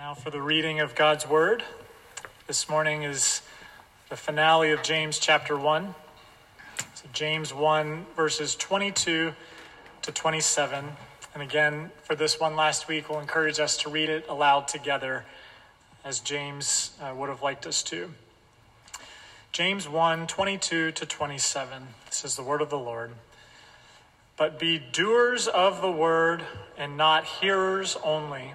Now for the reading of God's Word. This morning is the finale of James chapter 1. So James 1 verses 22 to 27. And again, for this one last week, we'll encourage us to read it aloud together as James would have liked us to. James 1, 22 to 27. This is the word of the Lord. But be doers of the word and not hearers only,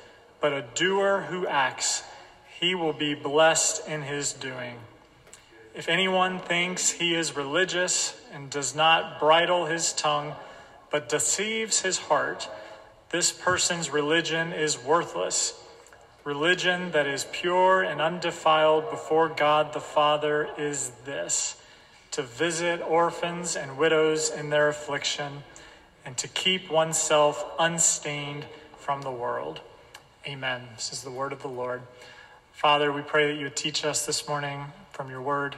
but a doer who acts, he will be blessed in his doing. If anyone thinks he is religious and does not bridle his tongue, but deceives his heart, this person's religion is worthless. Religion that is pure and undefiled before God the Father is this, to visit orphans and widows in their affliction, and to keep oneself unstained from the world. Amen. This is the word of the Lord. Father, we pray that you would teach us this morning from your word.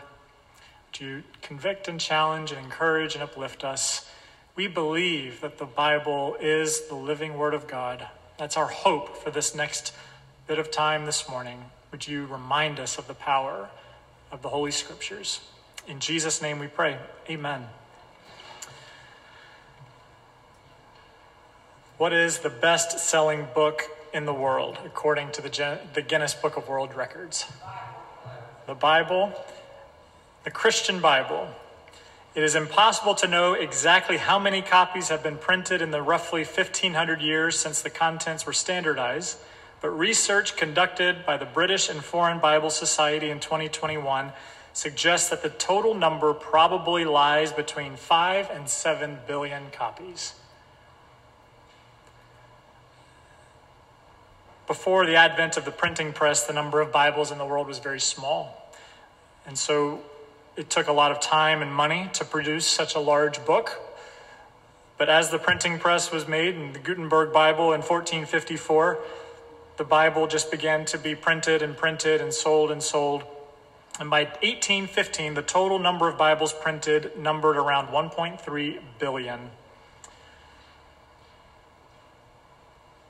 Would you convict and challenge and encourage and uplift us? We believe that the Bible is the living word of God. That's our hope for this next bit of time this morning. Would you remind us of the power of the Holy Scriptures? In Jesus' name we pray. Amen. What is the best-selling book in the world, according to the Guinness Book of World Records? The Bible, the Christian Bible. It is impossible to know exactly how many copies have been printed in the roughly 1,500 years since the contents were standardized, but research conducted by the British and Foreign Bible Society in 2021 suggests that the total number probably lies between 5 and 7 billion copies. Before the advent of the printing press, the number of Bibles in the world was very small. And so it took a lot of time and money to produce such a large book. But as the printing press was made and the Gutenberg Bible in 1454, the Bible just began to be printed and sold and sold. And by 1815, the total number of Bibles printed numbered around 1.3 billion.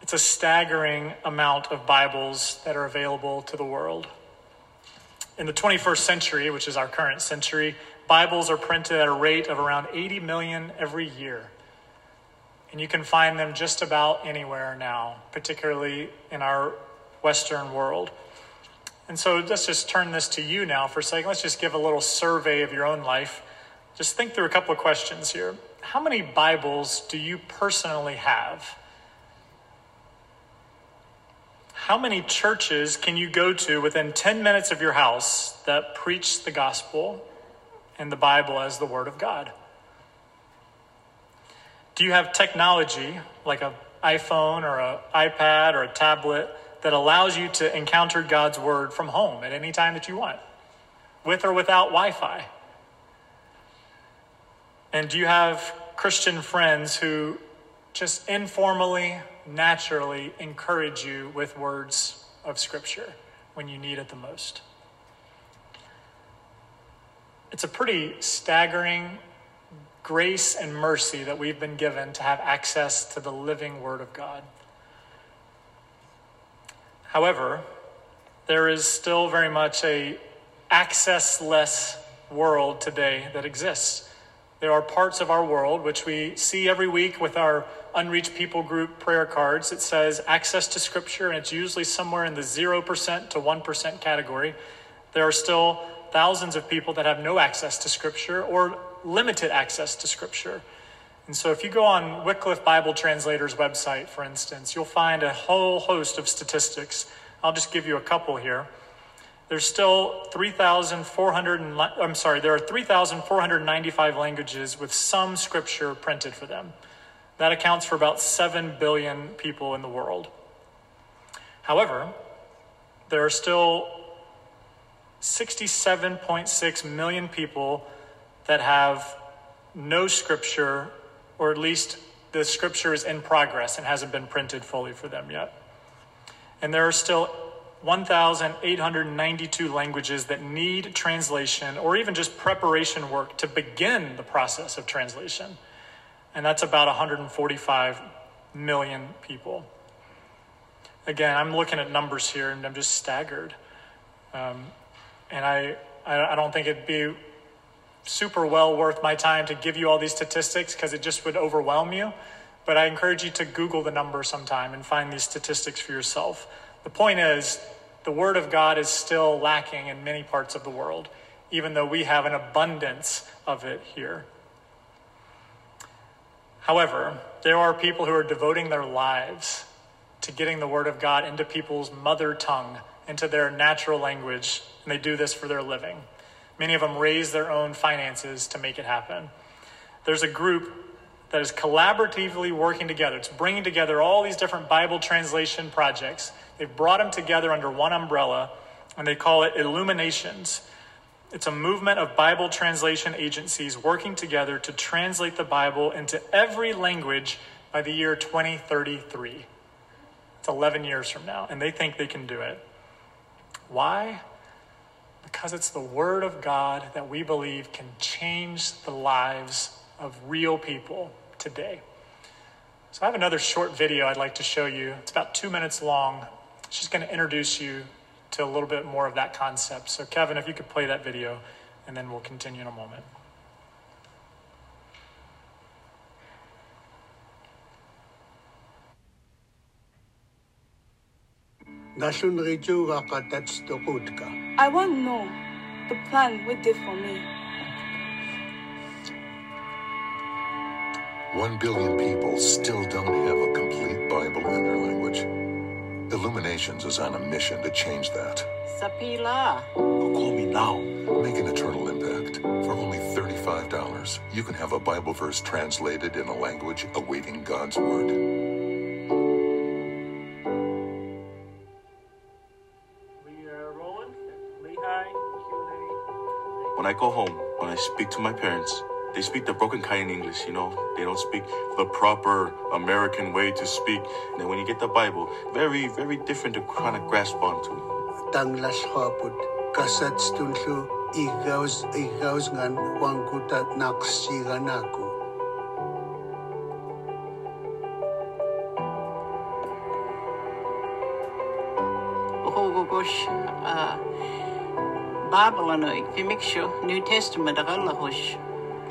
It's a staggering amount of Bibles that are available to the world. In the 21st century, which is our current century, Bibles are printed at a rate of around 80 million every year. And you can find them just about anywhere now, particularly in our Western world. And so let's just turn this to you now for a second. Let's just give a little survey of your own life. Just think through a couple of questions here. How many Bibles do you personally have? How many churches can you go to within 10 minutes of your house that preach the gospel and the Bible as the Word of God? Do you have technology like an iPhone or an iPad or a tablet that allows you to encounter God's Word from home at any time that you want, with or without Wi-Fi? And do you have Christian friends who just informally, naturally encourage you with words of Scripture when you need it the most? It's a pretty staggering grace and mercy that we've been given to have access to the living Word of God. However, there is still very much an accessless world today that exists. There are parts of our world, which we see every week with our Unreached People Group prayer cards. It says access to Scripture, and it's usually somewhere in the 0% to 1% category. There are still thousands of people that have no access to Scripture or limited access to Scripture. And so if you go on Wycliffe Bible Translators website, for instance, you'll find a whole host of statistics. I'll just give you a couple here. There's still 3,495 languages with some Scripture printed for them. That accounts for about 7 billion people in the world. However, there are still 67.6 million people that have no scripture, or at least the scripture is in progress and hasn't been printed fully for them yet. And there are still 1,892 languages that need translation or even just preparation work to begin the process of translation. And that's about 145 million people. Again, I'm looking at numbers here and I'm just staggered. And I don't think it'd be super well worth my time to give you all these statistics because it just would overwhelm you. But I encourage you to Google the number sometime and find these statistics for yourself. The point is, the Word of God is still lacking in many parts of the world, even though we have an abundance of it here. However, there are people who are devoting their lives to getting the Word of God into people's mother tongue, into their natural language, and they do this for their living. Many of them raise their own finances to make it happen. There's a group that is collaboratively working together. It's bringing together all these different Bible translation projects. They've brought them together under one umbrella, and they call it Illuminations. It's a movement of Bible translation agencies working together to translate the Bible into every language by the year 2033. It's 11 years from now, and they think they can do it. Why? Because it's the Word of God that we believe can change the lives of real people today. So I have another short video I'd like to show you. It's about 2 minutes long. It's just going to introduce you to a little bit more of that concept. So Kevin, if you could play that video, and then we'll continue in a moment. I want to know the plan we did for me. 1 billion people still don't have a complete Bible in their language. Illuminations is on a mission to change that. Sapila. Call me now. Make an eternal impact. For only $35, you can have a Bible verse translated in a language awaiting God's word. When I go home, when I speak to my parents, they speak the broken kind English, you know. They don't speak the proper American way to speak. And then when you get the Bible, very, very different to kind of grasp onto. Oh gosh, Bible and I New Testament of Allahush,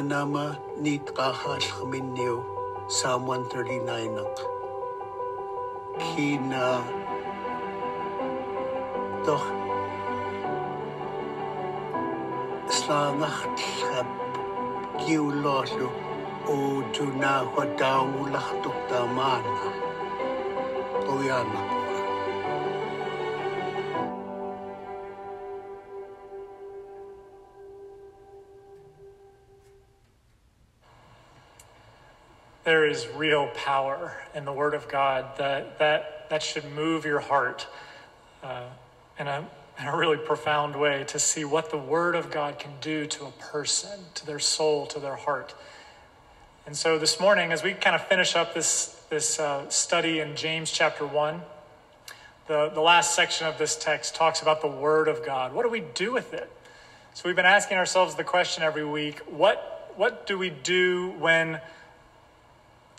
Nama nit kahas kaminyo sa 139 nak kina toh slangat sab kiulosyo o tuna kadaw mulahtok taman toyana. There is real power in the Word of God that should move your heart in a really profound way, to see what the Word of God can do to a person, to their soul, to their heart. And so this morning, as we kind of finish up this study in James chapter 1, the last section of this text talks about the Word of God. What do we do with it? So we've been asking ourselves the question every week, what do we do when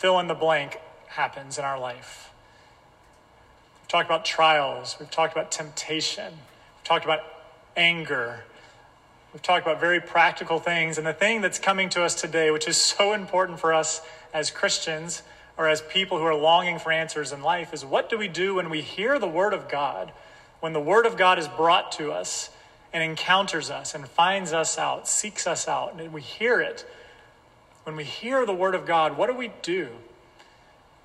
fill in the blank happens in our life? We've talked about trials. We've talked about temptation. We've talked about anger. We've talked about very practical things. And the thing that's coming to us today, which is so important for us as Christians or as people who are longing for answers in life, is what do we do when we hear the Word of God? When the Word of God is brought to us and encounters us and finds us out, seeks us out, and we hear it, when we hear the Word of God, what do we do?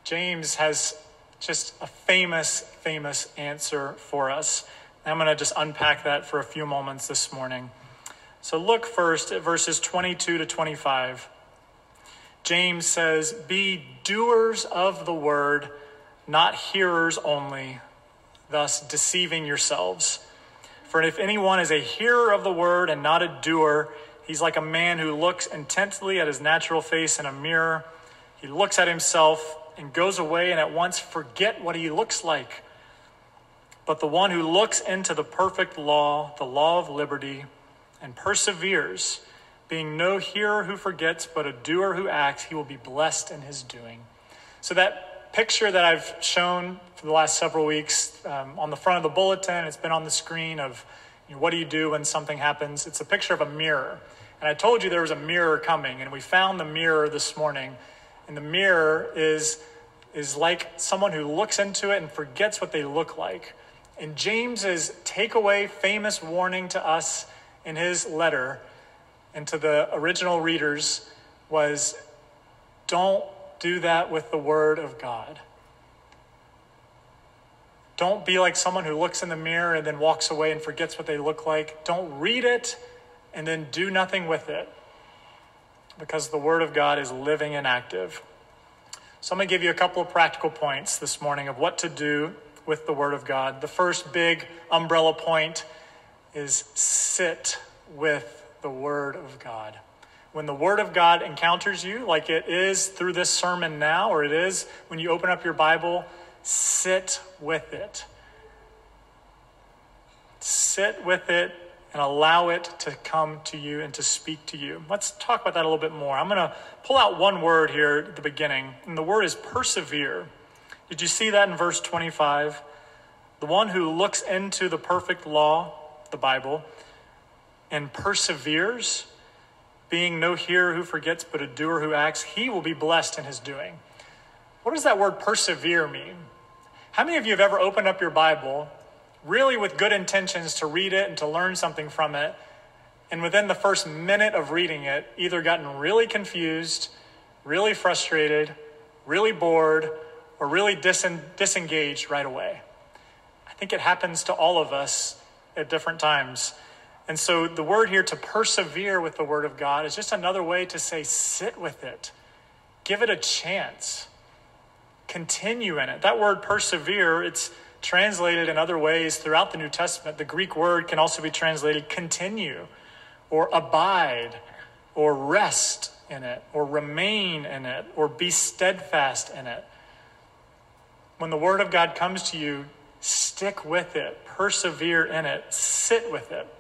James has just a famous, famous answer for us. And I'm going to just unpack that for a few moments this morning. So look first at verses 22 to 25. James says, "Be doers of the word, not hearers only, thus deceiving yourselves. For if anyone is a hearer of the word and not a doer, he's like a man who looks intently at his natural face in a mirror. He looks at himself and goes away and at once forget what he looks like. But the one who looks into the perfect law, the law of liberty, and perseveres, being no hearer who forgets, but a doer who acts, he will be blessed in his doing." So that picture that I've shown for the last several weeks on the front of the bulletin, it's been on the screen of, you know, what do you do when something happens? It's a picture of a mirror. And I told you there was a mirror coming, and we found the mirror this morning. And the mirror is like someone who looks into it and forgets what they look like. And James's takeaway, famous warning to us in his letter and to the original readers was, don't do that with the Word of God. Don't be like someone who looks in the mirror and then walks away and forgets what they look like. Don't read it and then do nothing with it, because the Word of God is living and active. So I'm going to give you a couple of practical points this morning of what to do with the Word of God. The first big umbrella point is sit with the Word of God. When the Word of God encounters you, like it is through this sermon now, or it is when you open up your Bible, sit with it. Sit with it and allow it to come to you and to speak to you. Let's talk about that a little bit more. I'm going to pull out one word here at the beginning, and the word is persevere. Did you see that in verse 25? The one who looks into the perfect law, the Bible, and perseveres, being no hearer who forgets, but a doer who acts, he will be blessed in his doing. What does that word persevere mean? How many of you have ever opened up your Bible really with good intentions to read it and to learn something from it, and within the first minute of reading it, either gotten really confused, really frustrated, really bored, or really disengaged right away? I think it happens to all of us at different times. And so the word here, to persevere with the Word of God, is just another way to say sit with it. Give it a chance. Continue in it. That word persevere, it's translated in other ways throughout the New Testament. The Greek word can also be translated continue or abide or rest in it or remain in it or be steadfast in it. When the Word of God comes to you, stick with it, persevere in it, sit with it.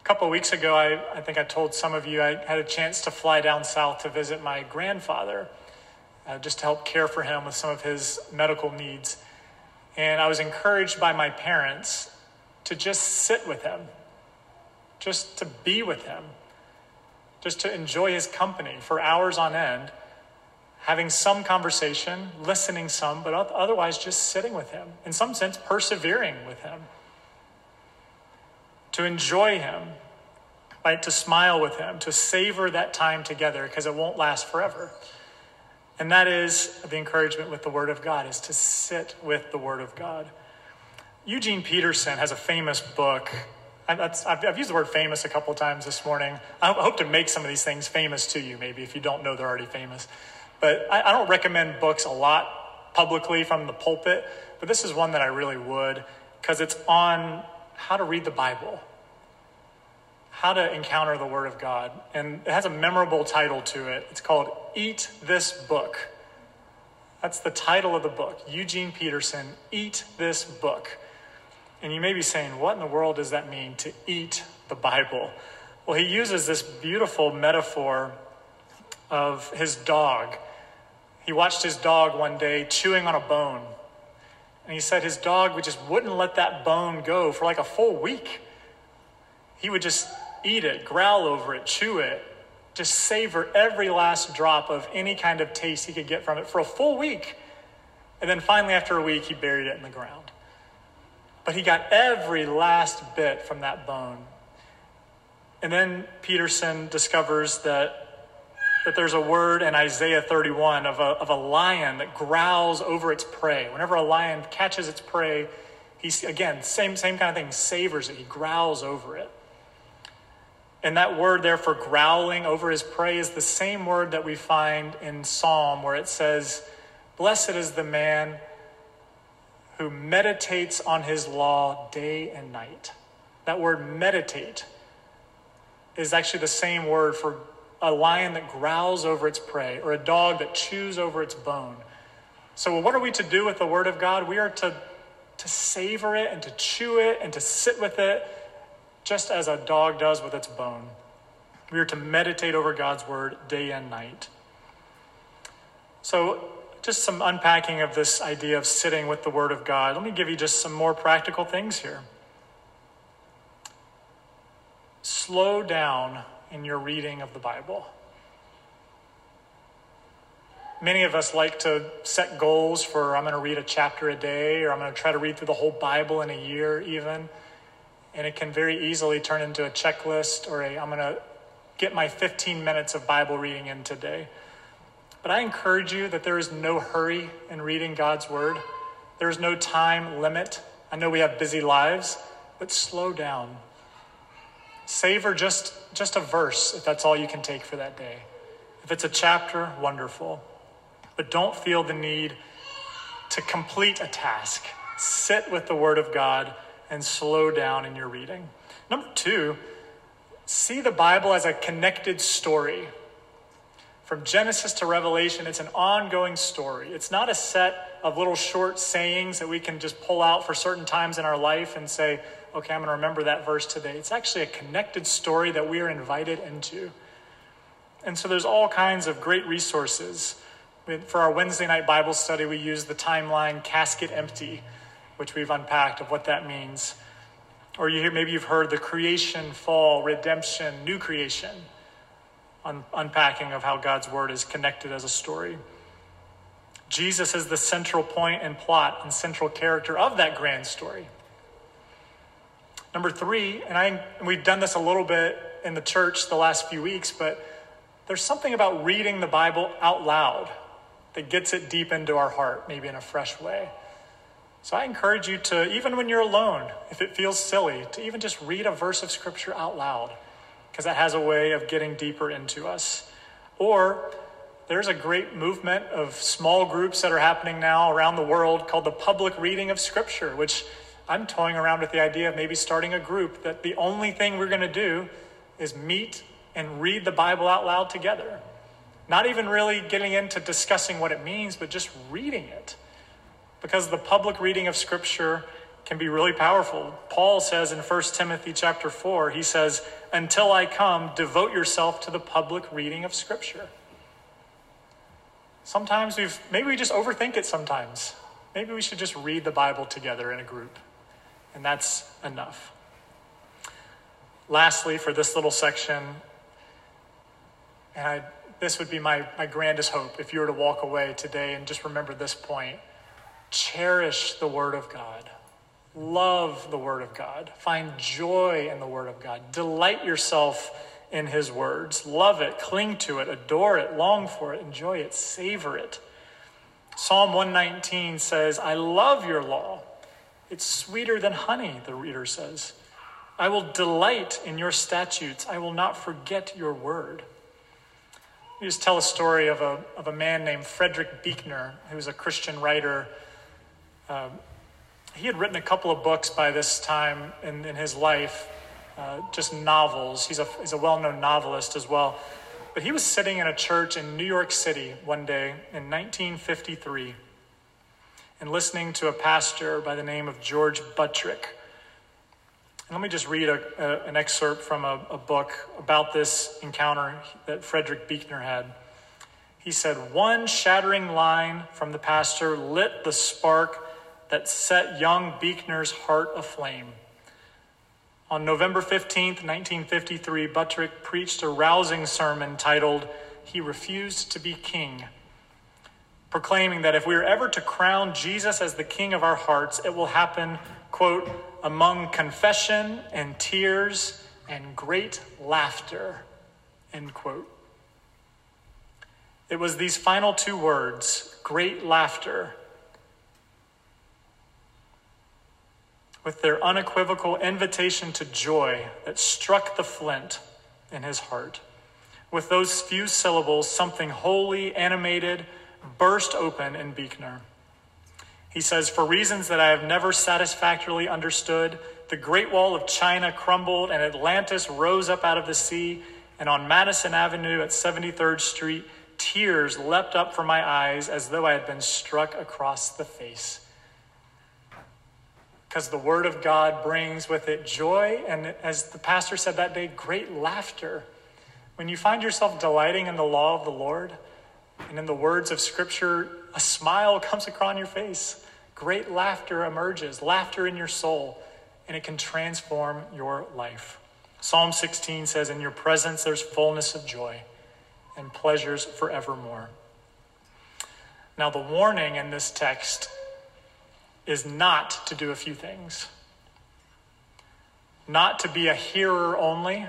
A couple of weeks ago, I think I told some of you I had a chance to fly down south to visit my grandfather just to help care for him with some of his medical needs. And I was encouraged by my parents to just sit with him, just to be with him, just to enjoy his company for hours on end, having some conversation, listening some, but otherwise just sitting with him. In some sense, persevering with him. To enjoy him, right? To smile with him, to savor that time together, because it won't last forever. And that is the encouragement with the Word of God, is to sit with the Word of God. Eugene Peterson has a famous book. I've used the word famous a couple of times this morning. I hope to make some of these things famous to you, maybe, if you don't know they're already famous. But I don't recommend books a lot publicly from the pulpit, but this is one that I really would, because it's on how to read the Bible, how to encounter the Word of God. And it has a memorable title to it. It's called Eat This Book. That's the title of the book. Eugene Peterson, Eat This Book. And you may be saying, what in the world does that mean, to eat the Bible? Well, he uses this beautiful metaphor of his dog. He watched his dog one day chewing on a bone. And he said his dog just wouldn't let that bone go for like a full week. He would just eat it, growl over it, chew it, just savor every last drop of any kind of taste he could get from it for a full week. And then finally, after a week, he buried it in the ground. But he got every last bit from that bone. And then Peterson discovers that there's a word in Isaiah 31 of a lion that growls over its prey. Whenever a lion catches its prey, he, again, same kind of thing, savors it. He growls over it. And that word there for growling over his prey is the same word that we find in Psalm where it says, "Blessed is the man who meditates on his law day and night." That word meditate is actually the same word for a lion that growls over its prey or a dog that chews over its bone. So what are we to do with the Word of God? We are to savor it and to chew it and to sit with it, just as a dog does with its bone. We are to meditate over God's word day and night. So just some unpacking of this idea of sitting with the word of God. Let me give you just some more practical things here. Slow down in your reading of the Bible. Many of us like to set goals for, I'm going to read a chapter a day, or I'm going to try to read through the whole Bible in a year even. And it can very easily turn into a checklist or I'm going to get my 15 minutes of Bible reading in today. But I encourage you that there is no hurry in reading God's word. There is no time limit. I know we have busy lives, but slow down. Savor just a verse if that's all you can take for that day. If it's a chapter, wonderful. But don't feel the need to complete a task. Sit with the word of God and slow down in your reading. Number two, see the Bible as a connected story. From Genesis to Revelation, it's an ongoing story. It's not a set of little short sayings that we can just pull out for certain times in our life and say, okay, I'm going to remember that verse today. It's actually a connected story that we are invited into. And so there's all kinds of great resources. For our Wednesday night Bible study, we use the timeline Casket Empty, which we've unpacked of what that means. Or maybe you've heard the creation, fall, redemption, new creation, unpacking of how God's word is connected as a story. Jesus is the central point and plot and central character of that grand story. Number three, and we've done this a little bit in the church the last few weeks, but there's something about reading the Bible out loud that gets it deep into our heart, maybe in a fresh way. So I encourage you to, even when you're alone, if it feels silly, to even just read a verse of scripture out loud, because that has a way of getting deeper into us. Or there's a great movement of small groups that are happening now around the world called the public reading of scripture, which I'm toying around with the idea of maybe starting a group that the only thing we're going to do is meet and read the Bible out loud together. Not even really getting into discussing what it means, but just reading it. Because the public reading of scripture can be really powerful. Paul says in 1 Timothy chapter 4, he says, "Until I come, devote yourself to the public reading of scripture." Sometimes we just overthink it sometimes. Maybe we should just read the Bible together in a group. And that's enough. Lastly, for this little section, and this would be my grandest hope if you were to walk away today and just remember this point. Cherish the Word of God. Love the Word of God. Find joy in the Word of God. Delight yourself in His words. Love it. Cling to it. Adore it. Long for it. Enjoy it. Savor it. Psalm 119 says, "I love your law. It's sweeter than honey," the reader says. "I will delight in your statutes. I will not forget your word." Let me just tell a story of a man named Frederick Buechner, who was a Christian writer. He had written a couple of books by this time in his life, just novels. He's a well-known novelist as well. But he was sitting in a church in New York City one day in 1953 and listening to a pastor by the name of George Buttrick. And let me just read an excerpt from a book about this encounter that Frederick Buechner had. He said, "One shattering line from the pastor lit the spark that set young Buechner's heart aflame. On November 15th, 1953, Buttrick preached a rousing sermon titled, 'He Refused to Be King,' proclaiming that if we are ever to crown Jesus as the King of our hearts, it will happen quote, among confession and tears and great laughter, end quote. It was these final two words, great laughter, with their unequivocal invitation to joy that struck the flint in his heart. With those few syllables, something wholly animated burst open in Buechner. He says, for reasons that I have never satisfactorily understood, the Great Wall of China crumbled and Atlantis rose up out of the sea, and on Madison Avenue at 73rd Street, tears leapt up from my eyes as though I had been struck across the face. Because the word of God brings with it joy, and as the pastor said that day, great laughter. When you find yourself delighting in the law of the Lord, and in the words of Scripture, a smile comes across your face. Great laughter emerges, laughter in your soul, and it can transform your life. Psalm 16 says, in your presence there's fullness of joy and pleasures forevermore. Now, the warning in this text is not to do a few things. Not to be a hearer only.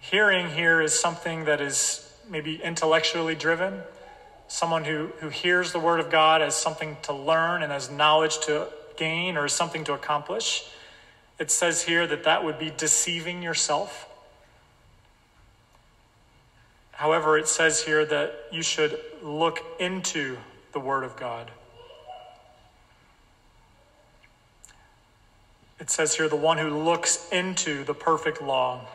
Hearing here is something that is maybe intellectually driven. Someone who hears the word of God as something to learn and as knowledge to gain or as something to accomplish. It says here that that would be deceiving yourself. However, it says here that you should look into the word of God. It says here, the one who looks into the perfect law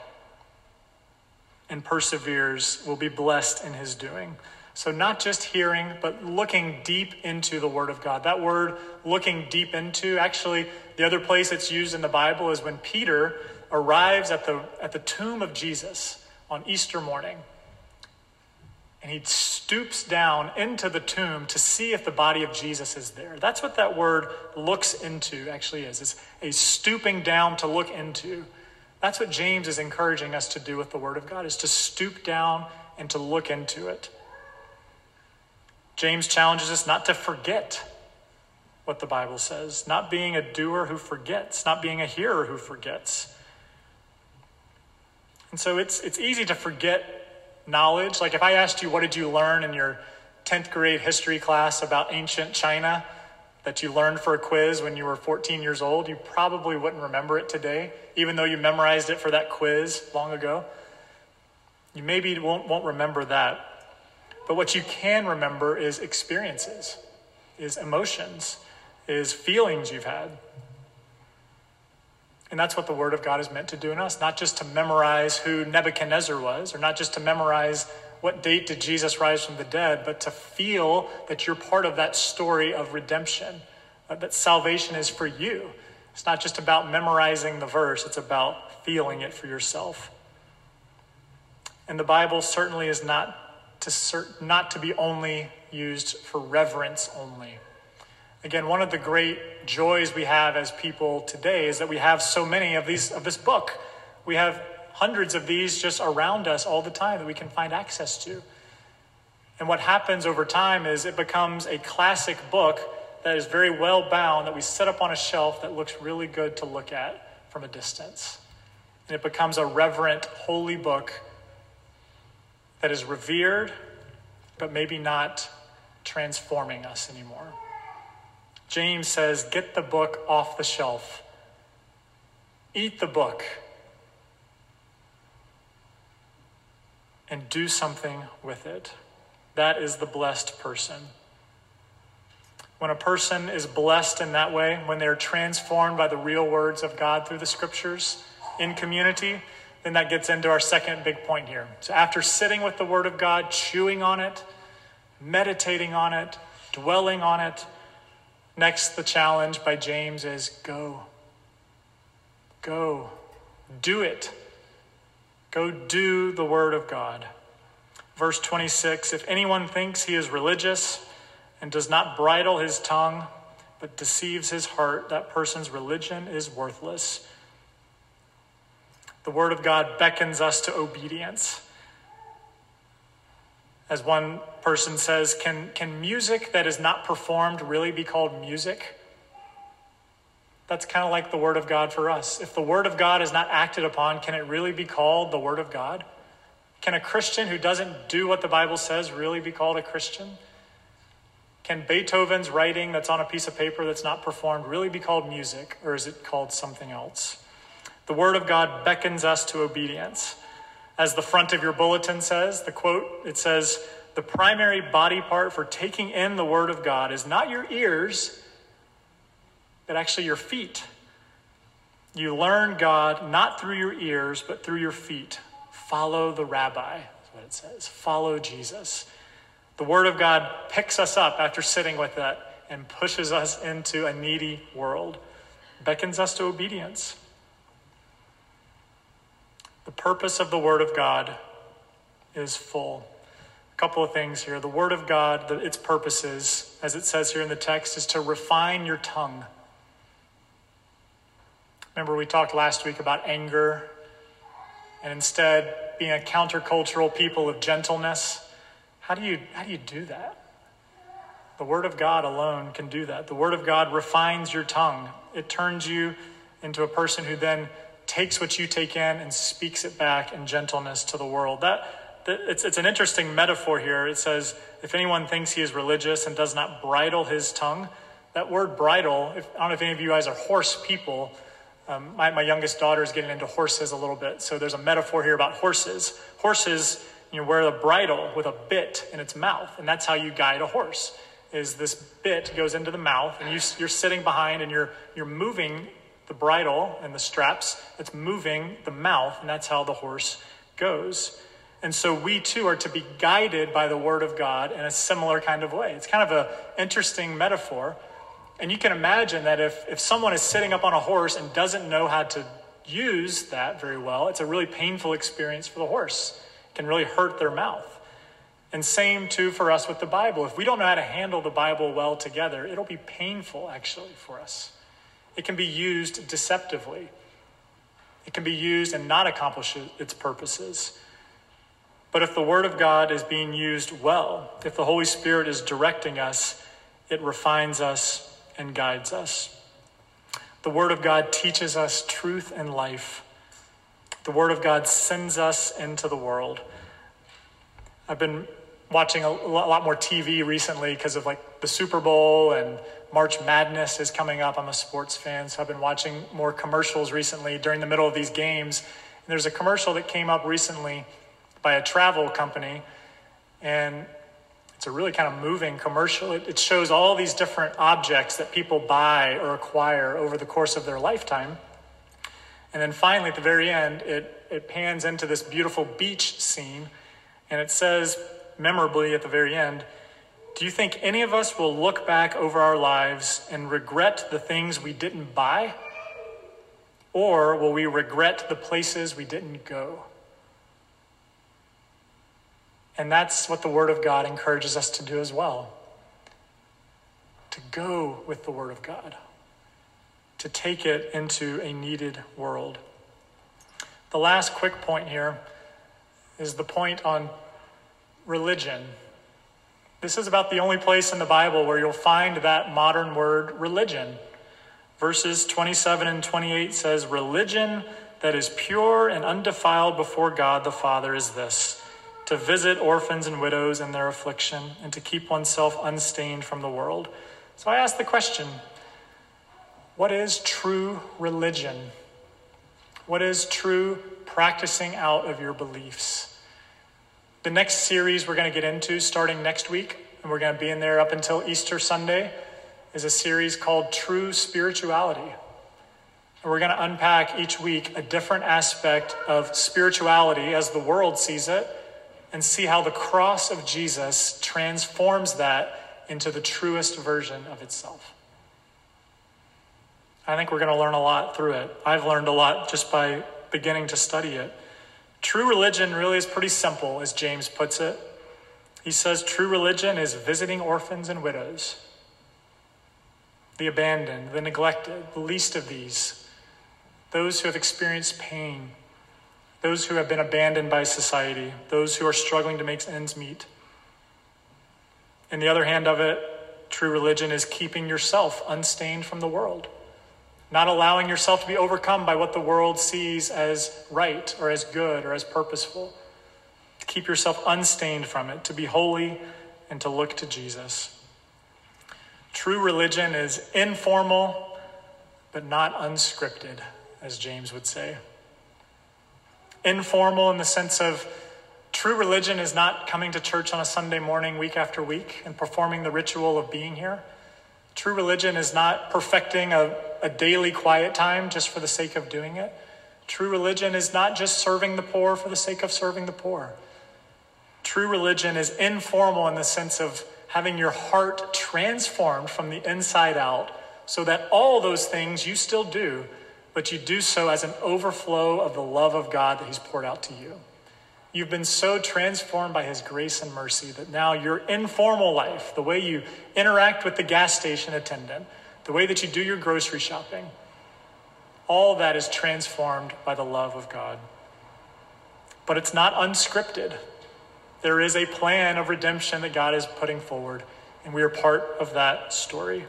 and perseveres will be blessed in his doing. So not just hearing, but looking deep into the word of God. That word, looking deep into, actually, the other place it's used in the Bible is when Peter arrives at the tomb of Jesus on Easter morning. And he stoops down into the tomb to see if the body of Jesus is there. That's what that word looks into actually is. It's a stooping down to look into. That's what James is encouraging us to do with the word of God, is to stoop down and to look into it. James challenges us not to forget what the Bible says, not being a doer who forgets, not being a hearer who forgets. And so it's easy to forget knowledge. Like if I asked you, what did you learn in your 10th grade history class about ancient China that you learned for a quiz when you were 14 years old, you probably wouldn't remember it today, even though you memorized it for that quiz long ago. You maybe won't remember that. But what you can remember is experiences, is emotions, is feelings you've had. And that's what the word of God is meant to do in us, not just to memorize who Nebuchadnezzar was, or not just to memorize what date did Jesus rise from the dead, but to feel that you're part of that story of redemption, that salvation is for you. It's not just about memorizing the verse, it's about feeling it for yourself. And the Bible certainly is not to be only used for reverence only. Again, one of the great joys we have as people today is that we have so many of these of this book. We have hundreds of these just around us all the time that we can find access to. And what happens over time is it becomes a classic book that is very well bound, that we set up on a shelf that looks really good to look at from a distance. And it becomes a reverent, holy book that is revered, but maybe not transforming us anymore. James says, get the book off the shelf. Eat the book. And do something with it. That is the blessed person. When a person is blessed in that way, when they're transformed by the real words of God through the scriptures in community, then that gets into our second big point here. So after sitting with the word of God, chewing on it, meditating on it, dwelling on it, next, the challenge by James is go. Go. Do it. Go do the word of God. Verse 26, if anyone thinks he is religious and does not bridle his tongue, but deceives his heart, that person's religion is worthless. The word of God beckons us to obedience. As one person says, can music that is not performed really be called music? That's kind of like the Word of God for us. If the Word of God is not acted upon, can it really be called the Word of God? Can a Christian who doesn't do what the Bible says really be called a Christian? Can Beethoven's writing that's on a piece of paper that's not performed really be called music, or is it called something else? The Word of God beckons us to obedience. As the front of your bulletin says, the quote, it says, "The primary body part for taking in the Word of God is not your ears, but actually your feet. You learn God not through your ears, but through your feet. Follow the rabbi," is what it says. Follow Jesus. The Word of God picks us up after sitting with that and pushes us into a needy world, beckons us to obedience. The purpose of the Word of God is full. A couple of things here. The Word of God, its purposes, as it says here in the text, is to refine your tongue. Remember, we talked last week about anger, and instead being a countercultural people of gentleness. How do you do that? The Word of God alone can do that. The Word of God refines your tongue. It turns you into a person who then takes what you take in and speaks it back in gentleness to the world. It's an interesting metaphor here. It says, if anyone thinks he is religious and does not bridle his tongue, that word bridle, I don't know if any of you guys are horse people. My youngest daughter is getting into horses a little bit. So there's a metaphor here about horses. Horses, wear a bridle with a bit in its mouth, and that's how you guide a horse, is this bit goes into the mouth, and you're sitting behind, and you're moving the bridle and the straps. It's moving the mouth, and that's how the horse goes. And so we too are to be guided by the Word of God in a similar kind of way. It's kind of an interesting metaphor, and you can imagine that if someone is sitting up on a horse and doesn't know how to use that very well, it's a really painful experience for the horse. Can really hurt their mouth. And same too for us with the Bible. If we don't know how to handle the Bible well together, it'll be painful actually for us. It can be used deceptively. It can be used and not accomplish its purposes. But if the Word of God is being used well, if the Holy Spirit is directing us, it refines us and guides us. The Word of God teaches us truth and life. The Word of God sends us into the world. I've been watching a lot more TV recently because of the Super Bowl and March Madness is coming up. I'm a sports fan, so I've been watching more commercials recently during the middle of these games. And there's a commercial that came up recently by a travel company, and it's a really kind of moving commercial. It shows all these different objects that people buy or acquire over the course of their lifetime. And then finally, at the very end, it pans into this beautiful beach scene, and it says memorably at the very end, "Do you think any of us will look back over our lives and regret the things we didn't buy? Or will we regret the places we didn't go?" And that's what the Word of God encourages us to do as well. To go with the Word of God. To take it into a needed world. The last quick point here is the point on religion. This is about the only place in the Bible where you'll find that modern word religion. Verses 27 and 28 says, "Religion that is pure and undefiled before God the Father is this, to visit orphans and widows in their affliction and to keep oneself unstained from the world." So I ask the question, what is true religion? What is true practicing out of your beliefs? The next series we're going to get into starting next week, and we're going to be in there up until Easter Sunday, is a series called True Spirituality. And we're going to unpack each week a different aspect of spirituality as the world sees it, and see how the cross of Jesus transforms that into the truest version of itself. I think we're going to learn a lot through it. I've learned a lot just by beginning to study it. True religion really is pretty simple, as James puts it. He says true religion is visiting orphans and widows, the abandoned, the neglected, the least of these, those who have experienced pain, those who have been abandoned by society, those who are struggling to make ends meet. And the other hand of it, true religion is keeping yourself unstained from the world. not allowing yourself to be overcome by what the world sees as right or as good or as purposeful. To keep yourself unstained from it, to be holy, and to look to Jesus. True religion is informal, but not unscripted, as James would say. Informal in the sense of true religion is not coming to church on a Sunday morning week after week and performing the ritual of being here. True religion is not perfecting a daily quiet time just for the sake of doing it. True religion is not just serving the poor for the sake of serving the poor. True religion is informal in the sense of having your heart transformed from the inside out so that all those things you still do, but you do so as an overflow of the love of God that he's poured out to you. You've been so transformed by his grace and mercy that now your informal life, the way you interact with the gas station attendant, the way that you do your grocery shopping, all that is transformed by the love of God. But it's not unscripted. There is a plan of redemption that God is putting forward, and we are part of that story.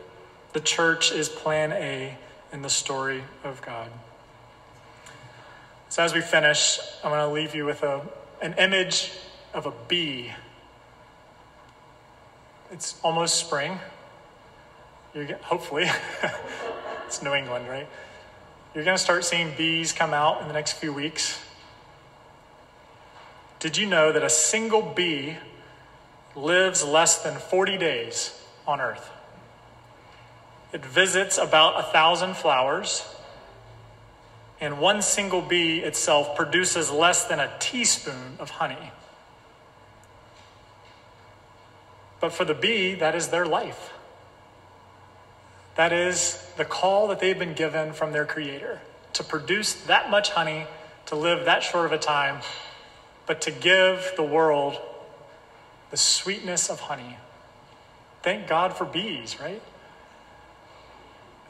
The church is plan A in the story of God. So as we finish, I'm going to leave you with an image of a bee. It's almost spring. Hopefully. It's New England, right? You're going to start seeing bees come out in the next few weeks. Did you know that a single bee lives less than 40 days on Earth? It visits about 1,000 flowers, and one single bee itself produces less than a teaspoon of honey. But for the bee, that is their life. That is the call that they've been given from their Creator, to produce that much honey, to live that short of a time, but to give the world the sweetness of honey. Thank God for bees, right?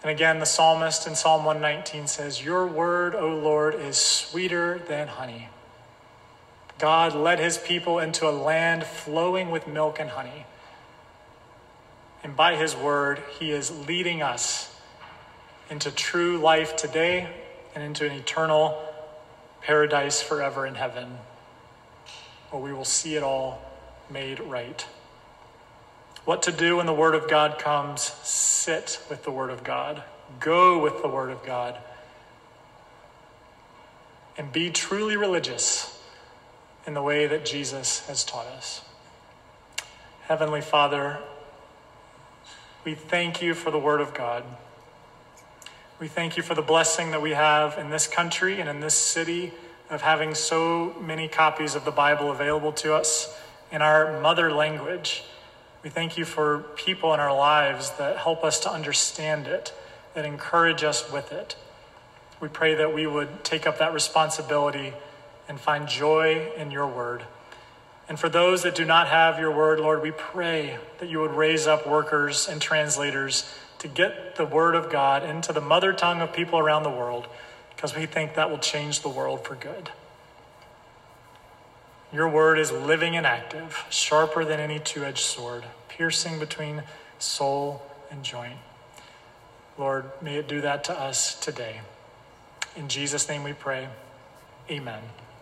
And again, the psalmist in Psalm 119 says, "Your word, O Lord, is sweeter than honey." God led his people into a land flowing with milk and honey. And by his word, he is leading us into true life today and into an eternal paradise forever in heaven, where we will see it all made right. What to do when the Word of God comes? Sit with the Word of God. Go with the Word of God. And be truly religious in the way that Jesus has taught us. Heavenly Father, we thank you for the Word of God. We thank you for the blessing that we have in this country and in this city of having so many copies of the Bible available to us in our mother language. We thank you for people in our lives that help us to understand it, that encourage us with it. We pray that we would take up that responsibility and find joy in your word. And for those that do not have your word, Lord, we pray that you would raise up workers and translators to get the word of God into the mother tongue of people around the world, because we think that will change the world for good. Your word is living and active, sharper than any two-edged sword, piercing between soul and joint. Lord, may it do that to us today. In Jesus' name we pray. Amen.